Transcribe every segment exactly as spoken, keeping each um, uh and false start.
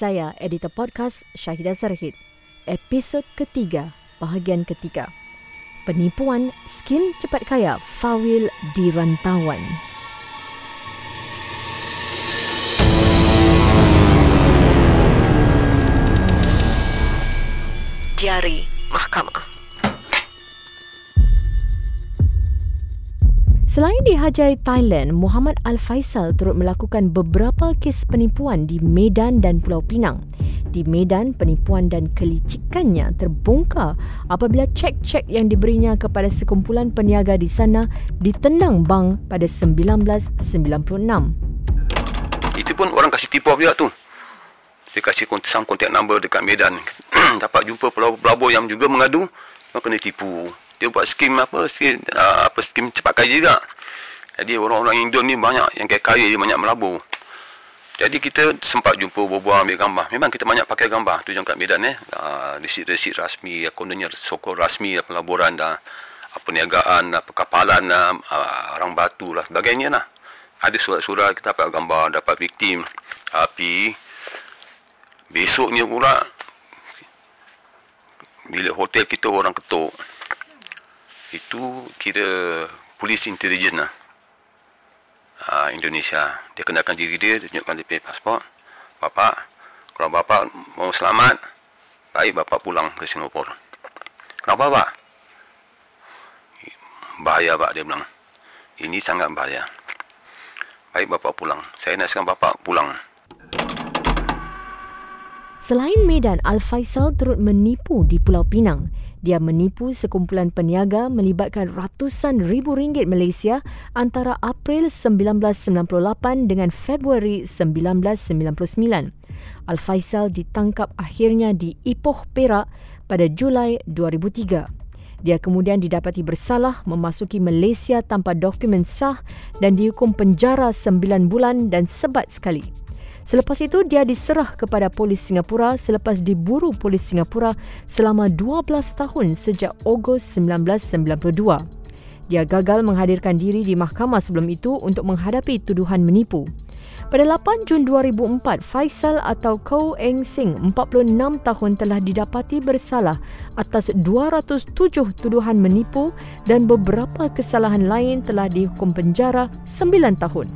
Saya, editor podcast Syahidah Sarhid. Episod ketiga, bahagian ketiga. Penipuan Skim Cepat Kaya Farwill di Rantauan. Diari Mahkamah. Selain dihajai Thailand, Muhammad Al-Faisal turut melakukan beberapa kes penipuan di Medan dan Pulau Pinang. Di Medan, penipuan dan kelicikannya terbongkar apabila cek-cek yang diberinya kepada sekumpulan peniaga di sana ditendang bank pada sembilan belas sembilan puluh enam. Itu pun orang kasih tipu pula tu. Dia kasih some contact number dekat Medan. Dapat jumpa pelabur-pelabur yang juga mengadu, dia kena tipu. Dia buat skim apa, skim, uh, apa, skim cepat kaya juga. Jadi orang-orang Indon ni banyak yang kaya kaya, banyak melabur. Jadi kita sempat jumpa, berbual, ambil gambar. Memang kita banyak pakai gambar tu yang kat Medan eh. Uh, resit-resit rasmi, kononnya sokol rasmi, pelaburan dah, perniagaan, perkapalan, uh, arang batu lah, sebagainya lah. Ada surat-surat, kita dapat gambar, dapat victim. Tapi besoknya pula, bilik hotel kita orang ketuk. Itu kira polis intelijen lah, ha, Indonesia. Dia kenakan diri dia, dia tunjukkan dia pasport. Bapak, kalau bapak mau selamat, baik bapak pulang ke Singapura. Kenapa pak? Bahaya pak, dia bilang. Ini sangat bahaya. Baik bapak pulang. Saya nasihatkan bapak pulang. Selain Medan, Al-Faisal turut menipu di Pulau Pinang. Dia menipu sekumpulan peniaga melibatkan ratusan ribu ringgit Malaysia antara April sembilan belas sembilan puluh lapan dengan Februari sembilan belas sembilan puluh sembilan. Al-Faisal ditangkap akhirnya di Ipoh, Perak pada Julai dua ribu tiga. Dia kemudian didapati bersalah memasuki Malaysia tanpa dokumen sah dan dihukum penjara sembilan bulan dan sebat sekali. Selepas itu, dia diserah kepada polis Singapura selepas diburu polis Singapura selama dua belas tahun sejak Ogos sembilan belas sembilan puluh dua. Dia gagal menghadirkan diri di mahkamah sebelum itu untuk menghadapi tuduhan menipu. Pada lapan Jun dua ribu empat, Faisal atau Kau Eng Sing, empat puluh enam tahun, telah didapati bersalah atas dua ratus tujuh tuduhan menipu dan beberapa kesalahan lain telah dihukum penjara sembilan tahun.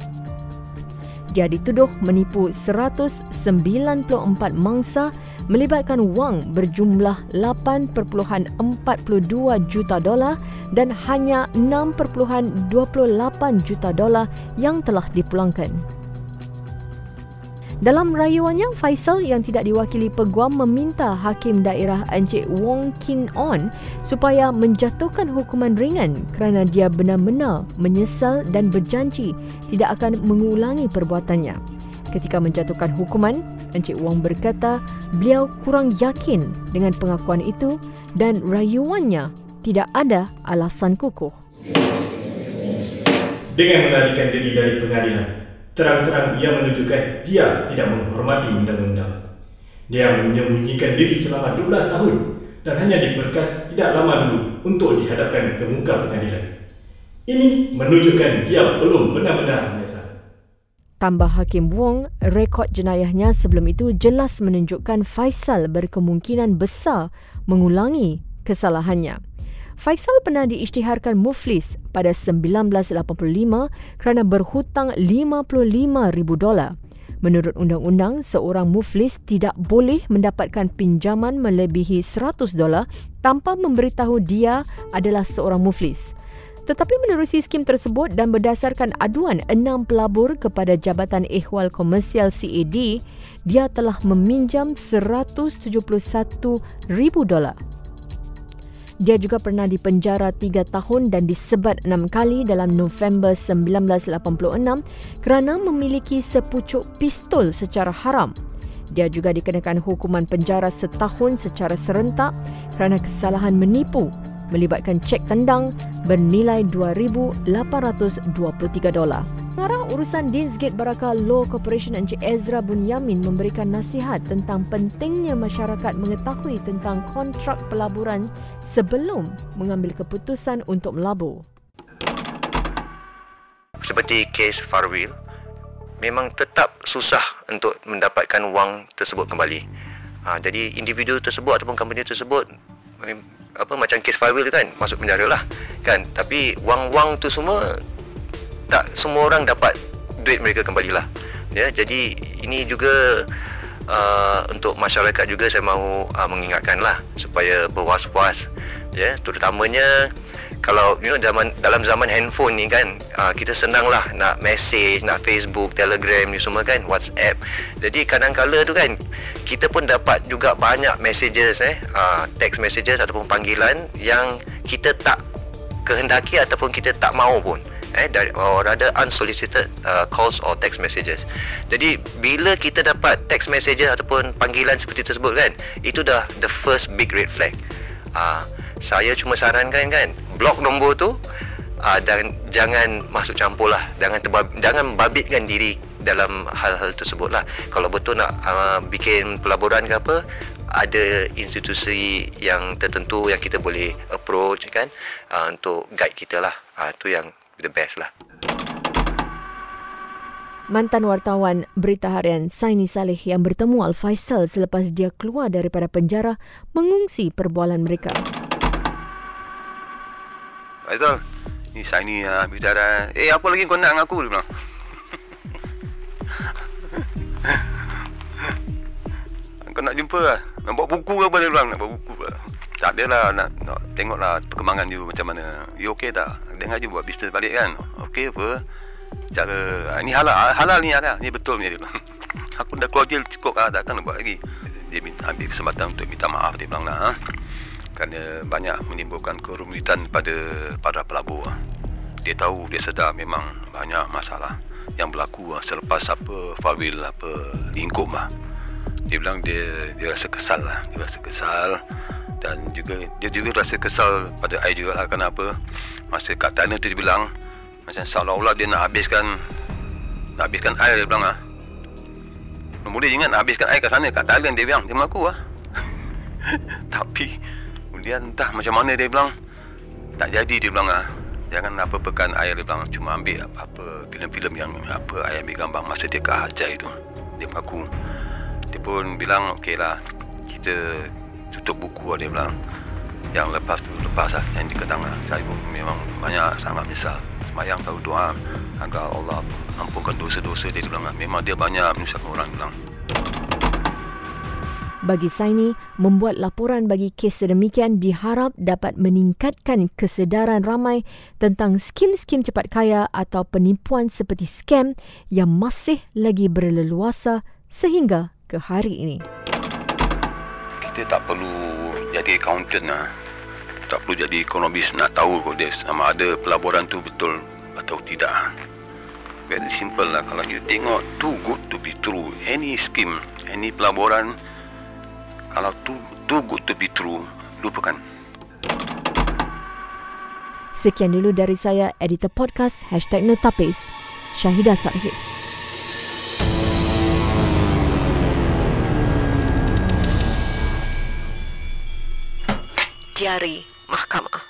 Dia dituduh menipu seratus sembilan puluh empat mangsa melibatkan wang berjumlah lapan perpuluhan empat dua juta dolar dan hanya enam perpuluhan dua lapan juta dolar yang telah dipulangkan. Dalam rayuannya, Faisal yang tidak diwakili peguam meminta Hakim Daerah Encik Wong Kin On supaya menjatuhkan hukuman ringan kerana dia benar-benar menyesal dan berjanji tidak akan mengulangi perbuatannya. Ketika menjatuhkan hukuman, Encik Wong berkata beliau kurang yakin dengan pengakuan itu dan rayuannya tidak ada alasan kukuh. Dengan melarikan diri dari pengadilan, terang-terang ia menunjukkan dia tidak menghormati undang-undang. Dia menyembunyikan diri selama dua belas tahun dan hanya diberkas tidak lama dulu untuk dihadapkan ke muka pengadilan. Ini menunjukkan dia belum benar-benar menyesal. Tambah Hakim Wong, rekod jenayahnya sebelum itu jelas menunjukkan Faisal berkemungkinan besar mengulangi kesalahannya. Faisal pernah diisytiharkan muflis pada sembilan belas lapan puluh lima kerana berhutang lima puluh lima ribu dolar. Menurut undang-undang, seorang muflis tidak boleh mendapatkan pinjaman melebihi seratus dolar tanpa memberitahu dia adalah seorang muflis. Tetapi menerusi skim tersebut dan berdasarkan aduan enam pelabur kepada Jabatan Ehwal Komersial C A D, dia telah meminjam seratus tujuh puluh satu ribu dolar. Dia juga pernah dipenjara tiga tahun dan disebat enam kali dalam November sembilan belas lapan puluh enam kerana memiliki sepucuk pistol secara haram. Dia juga dikenakan hukuman penjara setahun secara serentak kerana kesalahan menipu melibatkan cek tendang bernilai dua ribu lapan ratus dua puluh tiga dolar. Pengarah urusan Dinsgate Baraka Law Corporation Encik Ezra Bunyamin memberikan nasihat tentang pentingnya masyarakat mengetahui tentang kontrak pelaburan sebelum mengambil keputusan untuk melabur. Seperti kes Farwill, memang tetap susah untuk mendapatkan wang tersebut kembali. Ha, jadi individu tersebut ataupun company tersebut, apa, macam kes Farwill kan, masuk penjara lah kan. Tapi wang-wang tu semua, tak semua orang dapat duit mereka kembali lah, ya. Jadi ini juga uh, untuk masyarakat juga saya mahu uh, mengingatkan lah, supaya berwas-was, ya. Terutamanya kalau you know, zaman, dalam zaman handphone ni kan, uh, kita senanglah nak message, nak Facebook, Telegram ni semua kan, WhatsApp. Jadi kadang-kadang tu kan, kita pun dapat juga banyak messages, eh, uh, text messages ataupun panggilan yang kita tak kehendaki ataupun kita tak mahu pun, eh, dari, or rather unsolicited uh, calls or text messages. Jadi bila kita dapat text messages ataupun panggilan seperti tersebut kan, itu dah the first big red flag. Uh, saya cuma sarankan kan, blok nombor tu, uh, dan jangan masuk campur lah, jangan terbab, jangan babitkan diri dalam hal-hal tersebut lah. Kalau betul nak uh, bikin pelaburan ke apa, ada institusi yang tertentu yang kita boleh approach kan, uh, untuk guide kita lah. uh, tu yang the best lah. Mantan wartawan Berita Harian Saini Saleh yang bertemu Al-Faisal selepas dia keluar daripada penjara mengungsi perbualan mereka. Faisal, ni Saini lah bicara. Eh, apa lagi kau nak dengan aku? Dia bilang. Kau nak jumpa lah? Nak buat buku ke apa? Dia bilang, nak buat buku lah. Tak ada lah, nak, nak tengok lah perkembangan you macam mana. You okey tak? Dengar je buat bisnes balik kan? Okey apa? Cara, ni halal, halal ni ada, ni betul ni dia bilang. Aku dah keluar jail cukup lah, takkan nak buat lagi. Dia minta, ambil kesempatan untuk minta maaf dia bilang lah. Ha? Kerana banyak menimbulkan kerumitan pada para pelabur. Dia tahu, dia sedar memang banyak masalah yang berlaku selepas apa Farwill apa lingkup lah. Dia bilang dia dia rasa kesal lah, dia rasa kesal dan juga dia juga rasa kesal pada I juga lah. Kenapa? Masa kat tanah tu dia bilang macam seolah-olah dia nak habiskan nak habiskan I, dia bilang lah. Mula dia ingat nak habiskan I kat sana, kat Thailand dia bilang, dia mengaku lah. Tapi dia entah macam mana dia bilang, tak jadi dia bilang ah. Jangan apa pekan air dia bilang, cuma ambil apa-apa filem-filem yang apa air ambil gambar masa dia ke Haatyai tu. Dia mengaku. Dia pun bilang okeylah, kita tutup buku lah, dia bilang. Yang lepas tu lepas lah, yang diketang lah. Saya pun memang banyak sangat menyesal. Semayang selalu doa agar Allah ampunkan dosa-dosa dia, dia bilang lah. Memang dia banyak menyusahkan orang dia bilang. Bagi Saini, membuat laporan bagi kes sedemikian diharap dapat meningkatkan kesedaran ramai tentang skim-skim cepat kaya atau penipuan seperti scam yang masih lagi berleluasa sehingga ke hari ini. Kita tak perlu jadi accountant lah. Tak perlu jadi ekonomis nak tahu kalau dia sama ada pelaburan tu betul atau tidak. Very simple lah, kalau you tengok too good to be true. Any scheme, any pelaburan, kalau too, too good to be true, lupakan. Sekian dulu dari saya, editor podcast hashtag Notapis, Syahidah Sarhid. Diari Mahkamah.